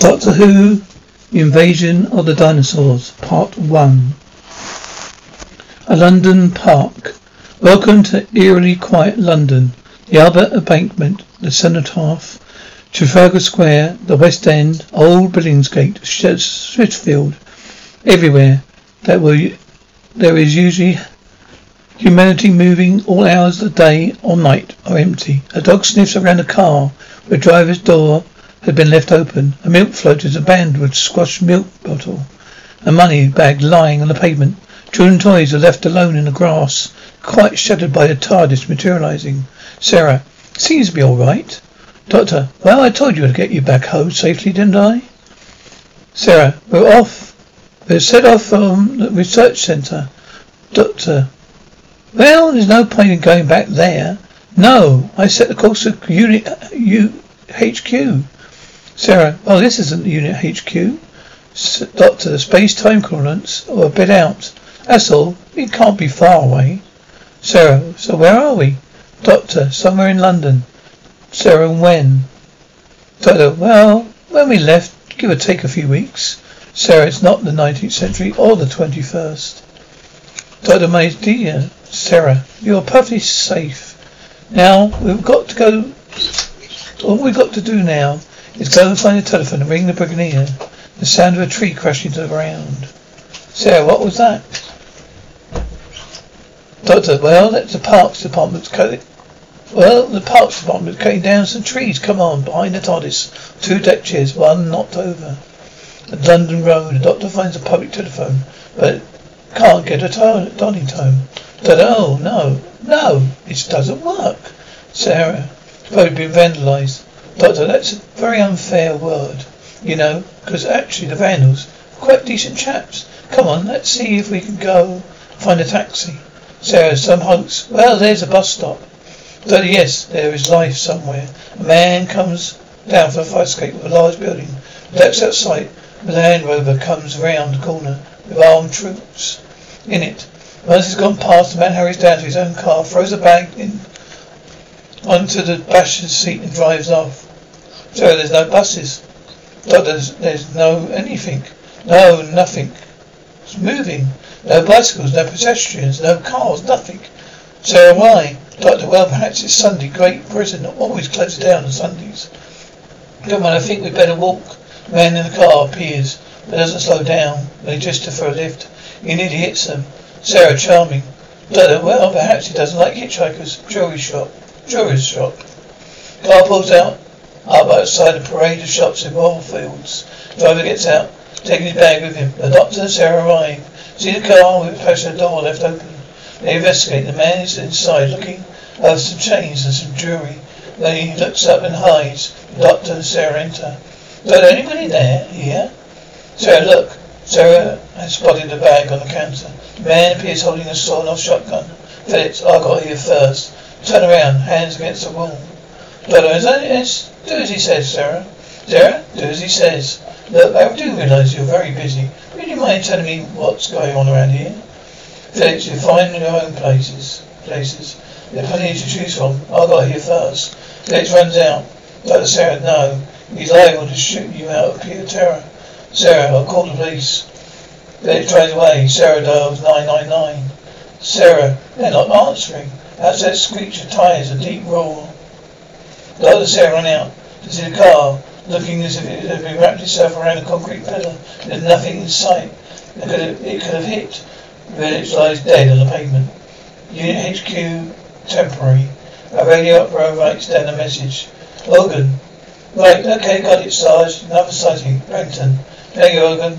Doctor Who, Invasion of the Dinosaurs, Part 1. A London park. Welcome to eerily quiet London. The Albert Embankment, the Cenotaph, Trafalgar Square, the West End, Old Billingsgate, Smithfield. Everywhere there is usually humanity moving. All hours of the day or night are empty. A dog sniffs around a car where driver's door had been left open. A milk float is abandoned with squashed milk bottle. A money bag lying on the pavement. Children's toys are left alone in the grass, quite shadowed by the TARDIS materializing. Sarah, seems to be all right. Doctor, well, I told you to get you back home safely, didn't I? Sarah, we're off. We're set off from the research centre. Doctor, well, there's no point in going back there. No, I set the course of Unit HQ. Sarah, well, this isn't Unit HQ. Doctor, the space-time coordinates are a bit out. That's all. It can't be far away. Sarah, so where are we? Doctor, somewhere in London. Sarah, when? Doctor, well, when we left, give or take a few weeks. Sarah, it's not the 19th century or the 21st. Doctor, my dear Sarah, you're perfectly safe. Now, we've got to go. All we've got to do now is go and find a telephone and ring the Brigadier. The sound of a tree crashing to the ground. Sarah, what was that? Doctor, well, that's the Parks Department's cutting down some trees. Come on, behind the TARDIS. 2 deck chairs, one knocked over. At London Road, the doctor finds a public telephone, but can't get a dialing tone. Doctor, oh, no, it doesn't work. Sarah, it's probably been vandalised. Doctor, that's a very unfair word. You know, because actually the vandals are quite decent chaps. Come on, let's see if we can go find a taxi. Sarah, some hunks. Well, there's a bus stop. But yes, there is life somewhere. A man comes down from a fire escape with a large building. That's outside. The Land Rover comes round the corner with armed troops in it. Once he's gone past, the man hurries down to his own car, throws a bag in onto the passenger seat and drives off. Sarah, there's no buses. There's no anything. No, nothing. It's moving. No bicycles, no pedestrians, no cars, nothing. Sarah, why? Doctor, well, perhaps it's Sunday. Great Britain always closes down on Sundays. Come on, I think we'd better walk. The man in the car appears, but doesn't slow down. They gesture for a lift. He nearly hits them. Sarah, charming. Doctor, well, perhaps he doesn't like hitchhikers. Jewelry shop. Car pulls out. Up outside a parade of shops in Wallfields. Driver gets out, taking his bag with him. The doctor and Sarah arrive. See the car with the passenger door left open. They investigate. The man is inside looking over some chains and some jewelry. Then he looks up and hides. The doctor and Sarah enter. Is there anybody there? Here? Sarah, look. Sarah has spotted the bag on the counter. The man appears holding a sawn-off shotgun. Phillips, I got here first. Turn around, hands against the wall. Doctor, do as he says, Sarah. Sarah, do as he says. Look, I do realise you're very busy. Would you mind telling me what's going on around here? Felix, you find your own places. There are plenty to choose from. I got here first. Felix runs out. Doctor, Sarah, no. He's liable to shoot you out of pure terror. Sarah, I'll call the police. Felix drives away. Sarah dials 999. Sarah, they're not answering. Outside screech of tyres, a deep roar. Doctor Sarah ran out to see the car, looking as if it had been wrapped itself around a concrete pillar. There's nothing in sight. It could have hit. But it lies dead on the pavement. Unit HQ temporary. A radio operator writes down a message. Logan. Right, okay, got it, Sarge. Another sighting. Brenton. There you go, Logan.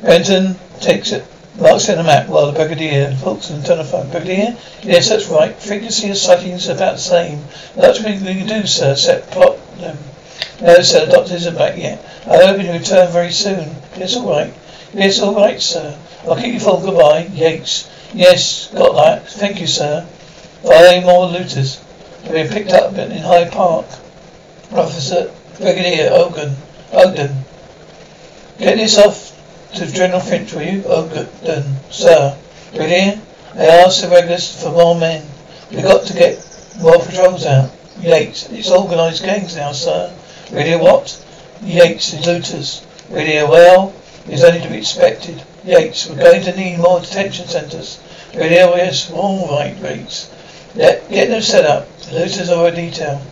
Brenton takes it. Mark's in the map while the Brigadier pulls on the telephone. Brigadier? Yes, that's right. Frequency of sightings is about the same. That's what we can do, sir, except plot them. No, sir, the doctor isn't back yet. I hope he'll return very soon. Yes, all right. Yes, all right, sir. I'll keep you full. Goodbye. Yates. Yes, got that. Thank you, sir. 5 more looters have been picked up in Hyde Park. Officer Brigadier Ogden. Get this off to General Finch, will you? Ogden, sir. Brigadier, I asked the regulars for more men. We've got to get more patrols out. Yates, it's organised gangs now, sir. Brigadier, what? Yates, the looters. Radio L is only to be expected. Yates, we're going to need more detention centres. Radio S, all right, Yates. Get them set up. The looters are a detail.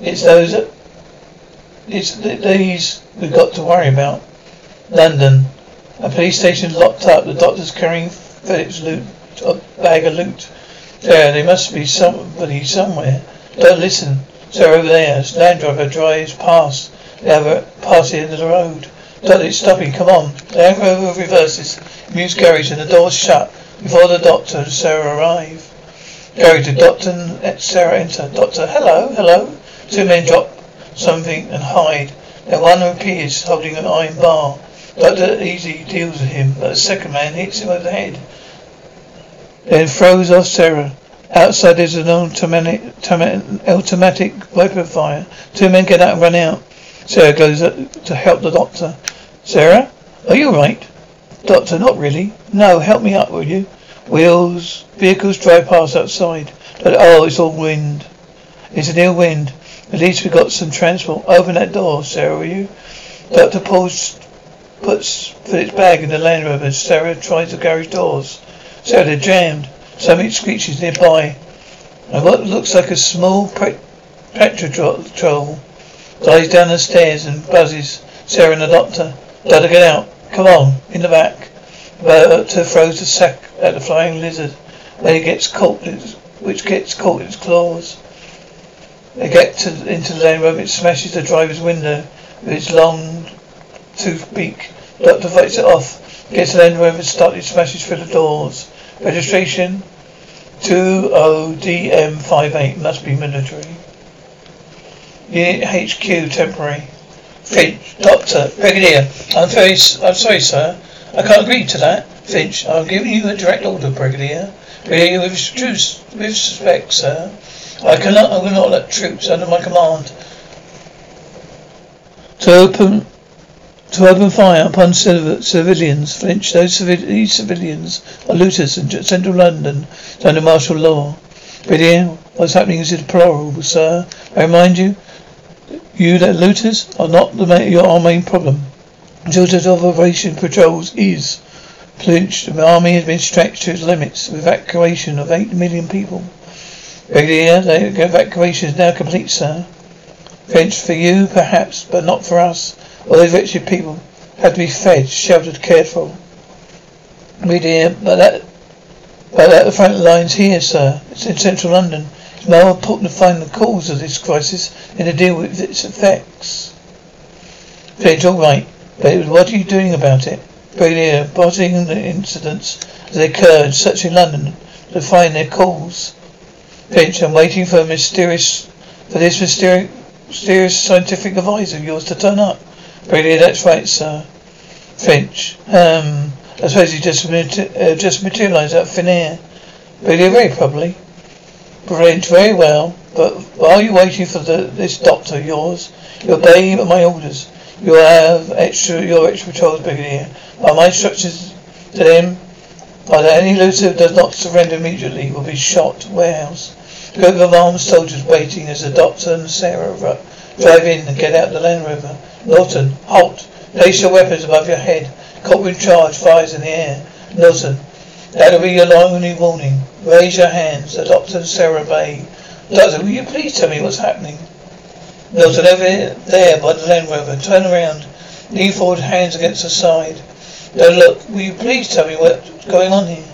It's these we've got to worry about. London. A police station locked up. The doctor's carrying Philip's loot, a bag of loot. Sarah, there must be somebody somewhere. Don't listen. Sarah, over there. His land driver drives past the other past the end of the road. Doctor, it's stopping. Come on. The Land Rover reverses. Muse garage and the door's shut before the doctor and Sarah arrive. Garage to doctor and let Sarah enter. Doctor, hello. Two men drop something and hide. Then one appears holding an iron bar. Doctor easily deals with him, but the second man hits him over the head, then throws off Sarah. Outside is an automatic weapon fire. Two men get out and run out. Sarah goes to help the doctor. Sarah, are you alright? Doctor, not really. No, help me up, will you? Vehicles drive past outside. Doctor, oh, it's all wind. It's an ill wind. At least we got some transport. Open that door, Sarah, will you? Doctor puts Philip's bag in the Land Rover and Sarah tries the garage doors. Sarah, they're jammed. Something screeches nearby. And what looks like a small petrol troll dives down the stairs and buzzes Sarah and the doctor. Doctor, get out. Come on, in the back. The doctor throws the sack at the flying lizard, which gets caught in its claws. They get into the Land Rover, it smashes the driver's window with its long tooth beak. Doctor fights it off, gets the Land Rover started, smashes through the doors. Registration 20DM58, must be military. Unit HQ, temporary. Finch, Doctor, Brigadier, I'm sorry, sir, I can't agree to that. Finch, I'm giving you a direct order, Brigadier. Brigadier, with respect, sir, I will not let troops under my command to open fire upon civilians. Flinch, these civilians are looters in central London. It's under martial law. Brigadier, what's happening is in plural, sir. I remind you that looters are not our main problem. Children's operation patrols is. Flinch, the army has been stretched to its limits with evacuation of 8 million people. Brigadier, the evacuation is now complete, sir. Flinch, for you, perhaps, but not for us. All those wretched people had to be fed, sheltered, cared for. Brigadier, but at the front lines here, sir. It's in central London. It's more important to find the cause of this crisis and to deal with its effects. Flinch, all right, but what are you doing about it? Brigadier, plotting the incidents as they occurred, searching London to find their cause. Flinch, I'm waiting for this mysterious scientific advisor of yours to turn up. Brigadier, that's right, sir. Finch, I suppose he just materialised out of thin air. Brigadier, very probably. Finch, very well, but while you're waiting for this doctor of yours, you obey my orders. You have your extra patrols, Brigadier. By my instructions to them, either any looter who does not surrender immediately will be shot. Warehouse. A group of armed soldiers waiting as the doctor and Sarah drive in and get out the Land Rover. Norton, halt. Place your weapons above your head. Corporal in charge fires in the air. Norton, that'll be your only warning. Raise your hands. The doctor and Sarah obey. Doctor, will you please tell me what's happening? Norton, over there by the Land Rover. Turn around. Lean forward, hands against the side. Now look, will you please tell me what's going on here?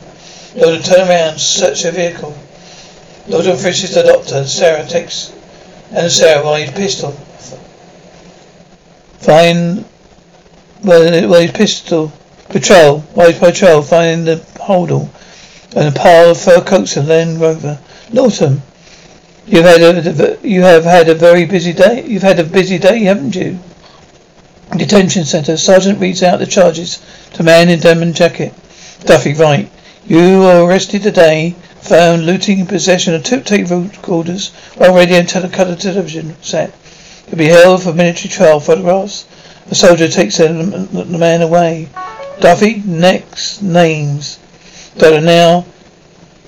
Norton, turn around. Search your vehicle. Norton frishes the doctor. Sarah by his pistol. Find the holdall and a pile of fur coats and Land Rover. Norton, you have had a very busy day. You've had a busy day, haven't you? Detention centre. Sergeant reads out the charges to man in denim jacket. Duffy, right. You are arrested today. Found looting in possession of 2 tape recorders, 1 radio and colour television set. Could be held for military trial photographs. A soldier takes the man away. Duffy, next names. Donna, now,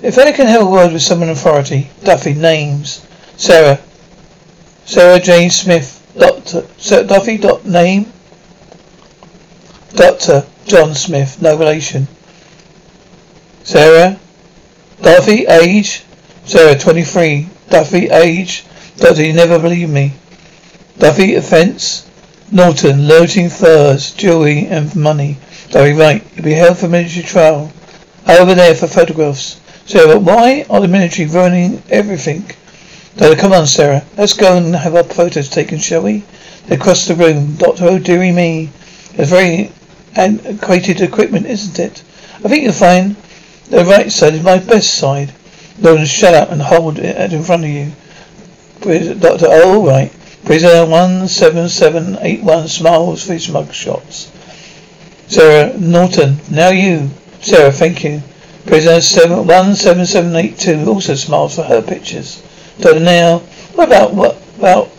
if I can have a word with someone in authority. Duffy, names. Sarah Jane Smith. Doctor, name? Doctor John Smith, no relation. Sarah? Duffy, age? Sarah, 23. Duffy, age? Doctor, you never believe me. Duffy, offence? Norton, looting furs, jewelry and money. Duffy, right, you'll be held for military trial. Over there for photographs. Sarah, why are the military ruining everything? Doctor, come on, Sarah. Let's go and have our photos taken, shall we? They crossed the room. Doctor, oh dearie me. It's very antiquated equipment, isn't it? I think you'll find the right side is my best side. Norton, shut up and hold it in front of you. Doctor, oh, all right. Prisoner 17781 smiles for his mug shots. Sarah, Norton, now you. Sarah, thank you. Prisoner 17782 also smiles for her pictures. Doctor, now, what about both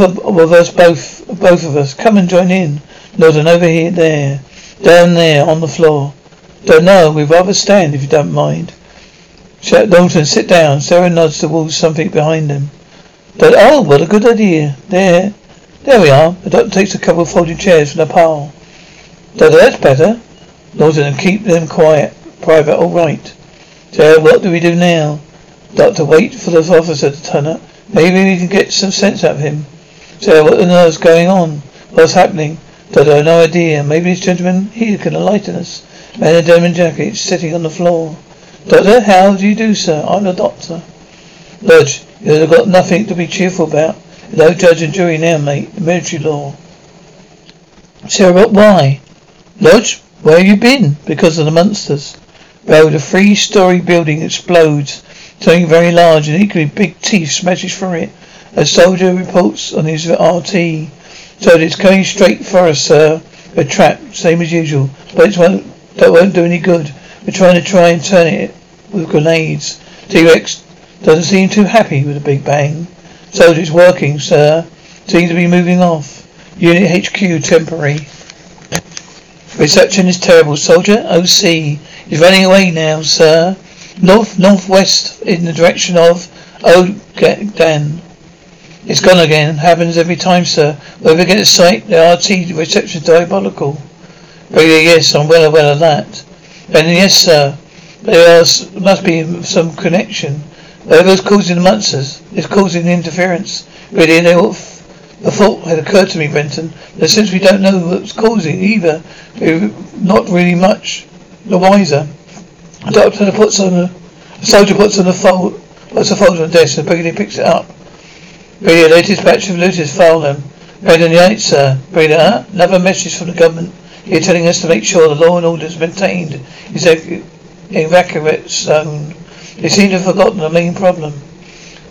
of us? Come and join in. Norton, over here, there, down there on the floor. Don't know. We'd rather stand if you don't mind. Norton, sit down. Sarah nods towards something behind him. But oh, what a good idea. There we are. The doctor takes a couple of folding chairs from the pile. Doctor, that's better. Norton, keep them quiet. Private, all right. Sarah, what do we do now? Doctor, wait for the officer to turn up. Maybe we can get some sense out of him. Sarah, what on earth's going on? What's happening? Doctor, no idea. Maybe this gentleman here can enlighten us. Man in a German jacket sitting on the floor. Doctor, how do you do, sir? I'm the doctor. Lodge, you've got nothing to be cheerful about. No judge and jury now, mate. The military law. Sarah, why? Lodge, where have you been? Because of the monsters. Well, the three-story building explodes. Something very large and equally big teeth smashes through it. A soldier reports on his RT. So it's coming straight for us, sir. A trap, same as usual. But that won't do any good. We're trying to turn it with grenades. T-Rex doesn't seem too happy with a big bang. Soldier's working, sir. Seems to be moving off. Unit HQ temporary. Reception is terrible. Soldier OC is running away now, sir. Northwest in the direction of Ogaden. It's gone again. Happens every time, sir. Whenever we get a sight, the RT reception is diabolical. Really, yes, I'm well aware of that. And yes, sir, there must be some connection. Whatever's causing the monsters is causing the interference. Really, the thought had occurred to me, Brenton, that since we don't know what's causing either, we're not really much the wiser. The doctor puts on a soldier puts a fold on the desk and Brigadier picks it up. Brigadier, latest batch of looters foul them. Paid on the 8th, sir. Brigadier, another message from the government. You're telling us to make sure the law and order is maintained. It's an evacuate zone. They seem to have forgotten the main problem.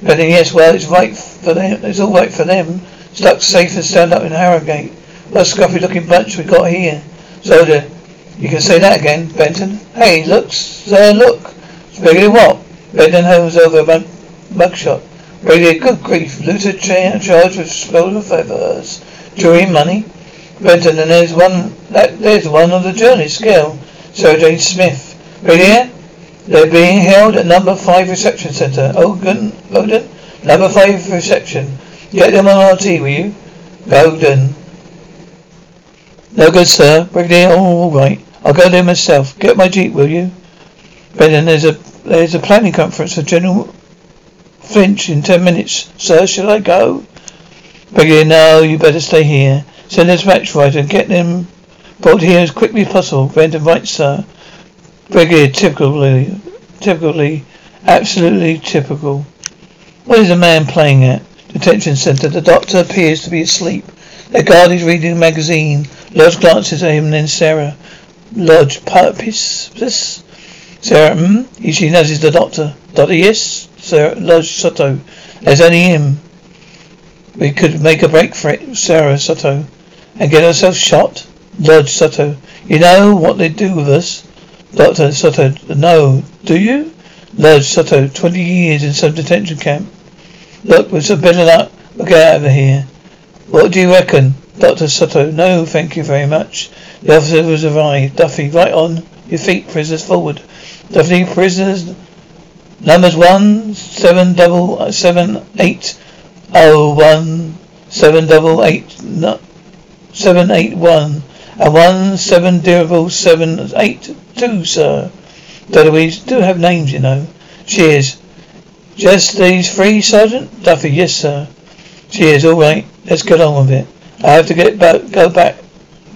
But then, yes, well, it's right for them. It's all right for them. Stuck safe and stand up in Harrogate. What a scruffy-looking bunch we got here. Soldier, you can say that again, Benton. Hey, look. Brigadier, what? Benton holds over a mugshot. Brigadier, good grief. Looter charged with stolen favors. Jury money. Benton, and there's one on the journalist scale. Sarah Jane Smith. Brigadier, they're being held at number 5 reception centre. Oden, number 5 reception. Get them on RT, will you? Oden. No good, sir. Brigadier, all right. I'll go there myself. Get my jeep, will you? Benton, there's a planning conference for General Finch in 10 minutes. Sir, shall I go? Brigadier, no, you better stay here. Send a dispatch rider and get them brought here as quickly as possible. Brendan, right, sir. Brigadier, typically, absolutely typical. What is a man playing at? Detention centre. The doctor appears to be asleep. The guard is reading a magazine. Lodge glances at him and then Sarah. Lodge, purpose? Sarah, She notices the doctor. Doctor, yes? Sarah, Lodge, Soto. There's only him. We could make a break for it. Sarah, Soto. And get ourselves shot? Lodge, Soto. You know what they do with us? Doctor, Soto. No. Do you? Lodge, Soto. 20 years in some detention camp. Look, we're so better luck. We'll get out of here. What do you reckon? Doctor, Soto. No, thank you very much. The officer was arrived. Duffy, right on your feet. Prisoners forward. Duffy, prisoners. Numbers 1, 7, double, 7, 8. 01 788 1 and 1 7 0 7 8 2, sir. Dudleys do have names, you know. Cheers. Just these three, Sergeant? Duffy, yes, sir. Cheers, all right. Let's get on with it. I have to go back.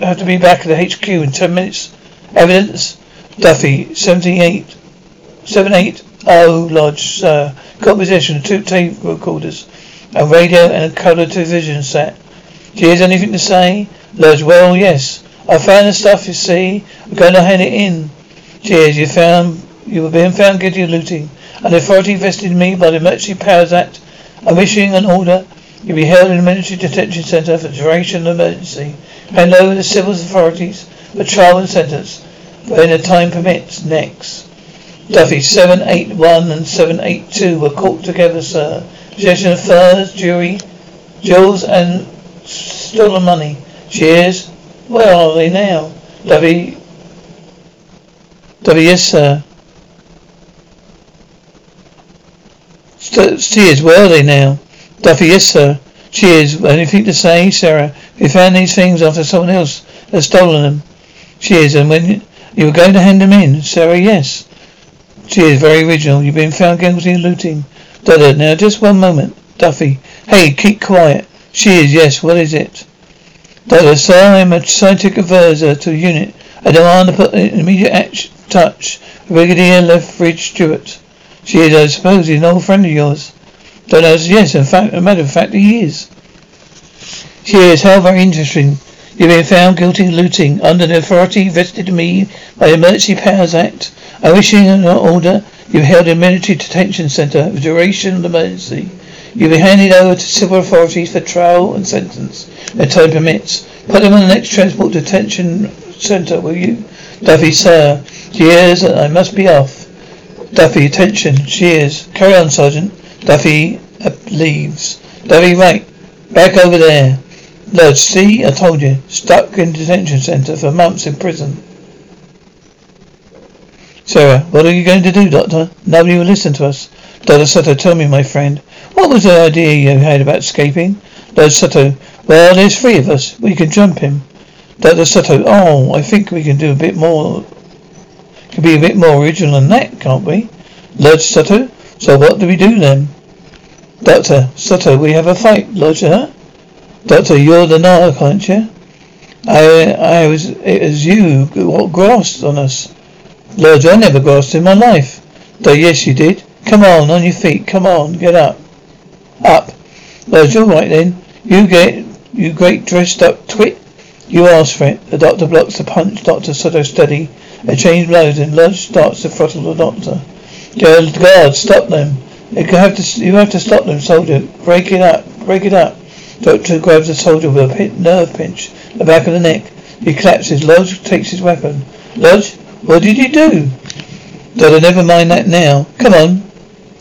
I have to be back at the HQ in 10 minutes. Evidence? Duffy, 780 Lodge, sir. Got possession of 2 tape recorders, a radio and a colour television set. Cheers, anything to say? Lodge, well, yes. I found the stuff, you see. I'm going to hand it in. Cheers, you were being found guilty of looting. An authority vested in me by the Emergency Powers Act. I'm issuing an order. You'll be held in a military detention centre for duration of emergency. Hand over to civil authorities for trial and sentence when the time permits. Next. Duffy, 781 and 782 were caught together, sir. Possession of furs, jewels and stolen money. Cheers. Where are they now? Duffy, yes, sir. Cheers, where are they now? Duffy, yes, sir. Cheers, anything to say, Sarah? We found these things after someone else has stolen them. Cheers, and when you were going to hand them in, Sarah, yes. Cheers, very original. You've been found guilty of looting. Dudley, now just one moment. Duffy, hey, keep quiet. Cheers, yes, what is it? Dudley, sir, I'm a scientific advisor to a unit. I demand to put an immediate touch. Brigadier Lethbridge Stewart. Cheers, I suppose he's an old friend of yours. Dudley, yes, in fact, a matter of fact, he is. Cheers, how very interesting. You've been found guilty of looting under the authority vested in me by the Emergency Powers Act. I'm issuing an order. You're held in military detention centre for duration of emergency. You'll be handed over to civil authorities for trial and sentence. The time permits. Put them on the next transport detention centre, will you? Duffy, sir. Cheers, I must be off. Duffy, attention. Cheers. Carry on, Sergeant. Duffy leaves. Duffy, right. Back over there. Lodge, see, I told you. Stuck in detention centre for months in prison. Sarah, what are you going to do, Doctor? Nobody will listen to us. Dr. Soto, tell me, my friend, what was the idea you had about escaping? Dr. Soto, well, there's 3 of us. We can jump him. Dr. Soto, oh, I think we can do a bit more. Can be a bit more original than that, can't we? Lodge, Soto, so what do we do then? Doctor Soto, we have a fight. Lodge, huh? Doctor, you're the narc, aren't you? It was you what grasped on us. Lodge, I never grasped in my life. Though yes, you did. Come on your feet. Come on, get up. Up. Lodge, all right then. You great dressed up twit. You asked for it. The doctor blocks the punch. Doctor Soto steady. They change blows and Lodge starts to throttle the doctor. Guard, stop them. You have to stop them, soldier. Break it up. Break it up. Doctor grabs the soldier with a nerve pinch, the back of the neck. He collapses. Lodge takes his weapon. Lodge, what did you do? Doctor, never mind that now. Come on,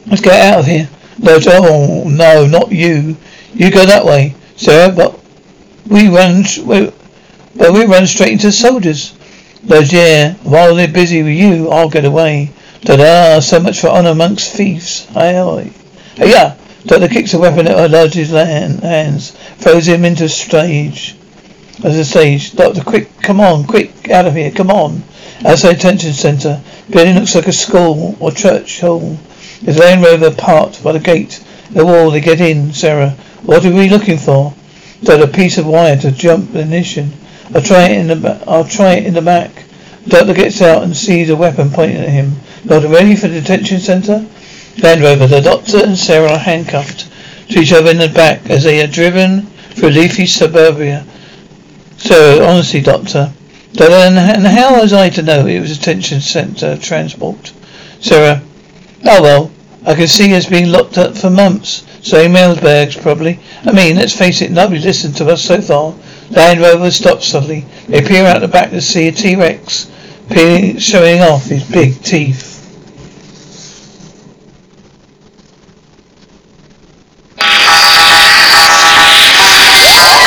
let's get out of here. Lodge, oh no, not you. You go that way, Sarah. But we run straight into the soldiers. Lodge, yeah. While they're busy with you, I'll get away. Doctor, so much for honour amongst thieves. Aye. Yeah. Doctor kicks a weapon at Lodge's hands, throws him into stage. As a stage, Doctor, quick, come on, quick, out of here, come on. Outside detention centre, building looks like a school or church hall. There's Land Rover parked by the gate, the wall, they get in. Sarah, what are we looking for? Doctor, a piece of wire to jump the ignition. I'll try it in the back. Doctor gets out and sees a weapon pointing at him. Doctor, ready for the detention centre? Land Rover, the doctor and Sarah are handcuffed to each other in the back as they are driven through leafy suburbia. So, honestly, Doctor, and how was I to know it was a detention centre transport? Sarah, oh well, I can see it's been locked up for months. So, mailbags, probably. I mean, let's face it, nobody listened to us so far. Land Rover stops suddenly. They peer out the back to see a T-Rex showing off his big teeth.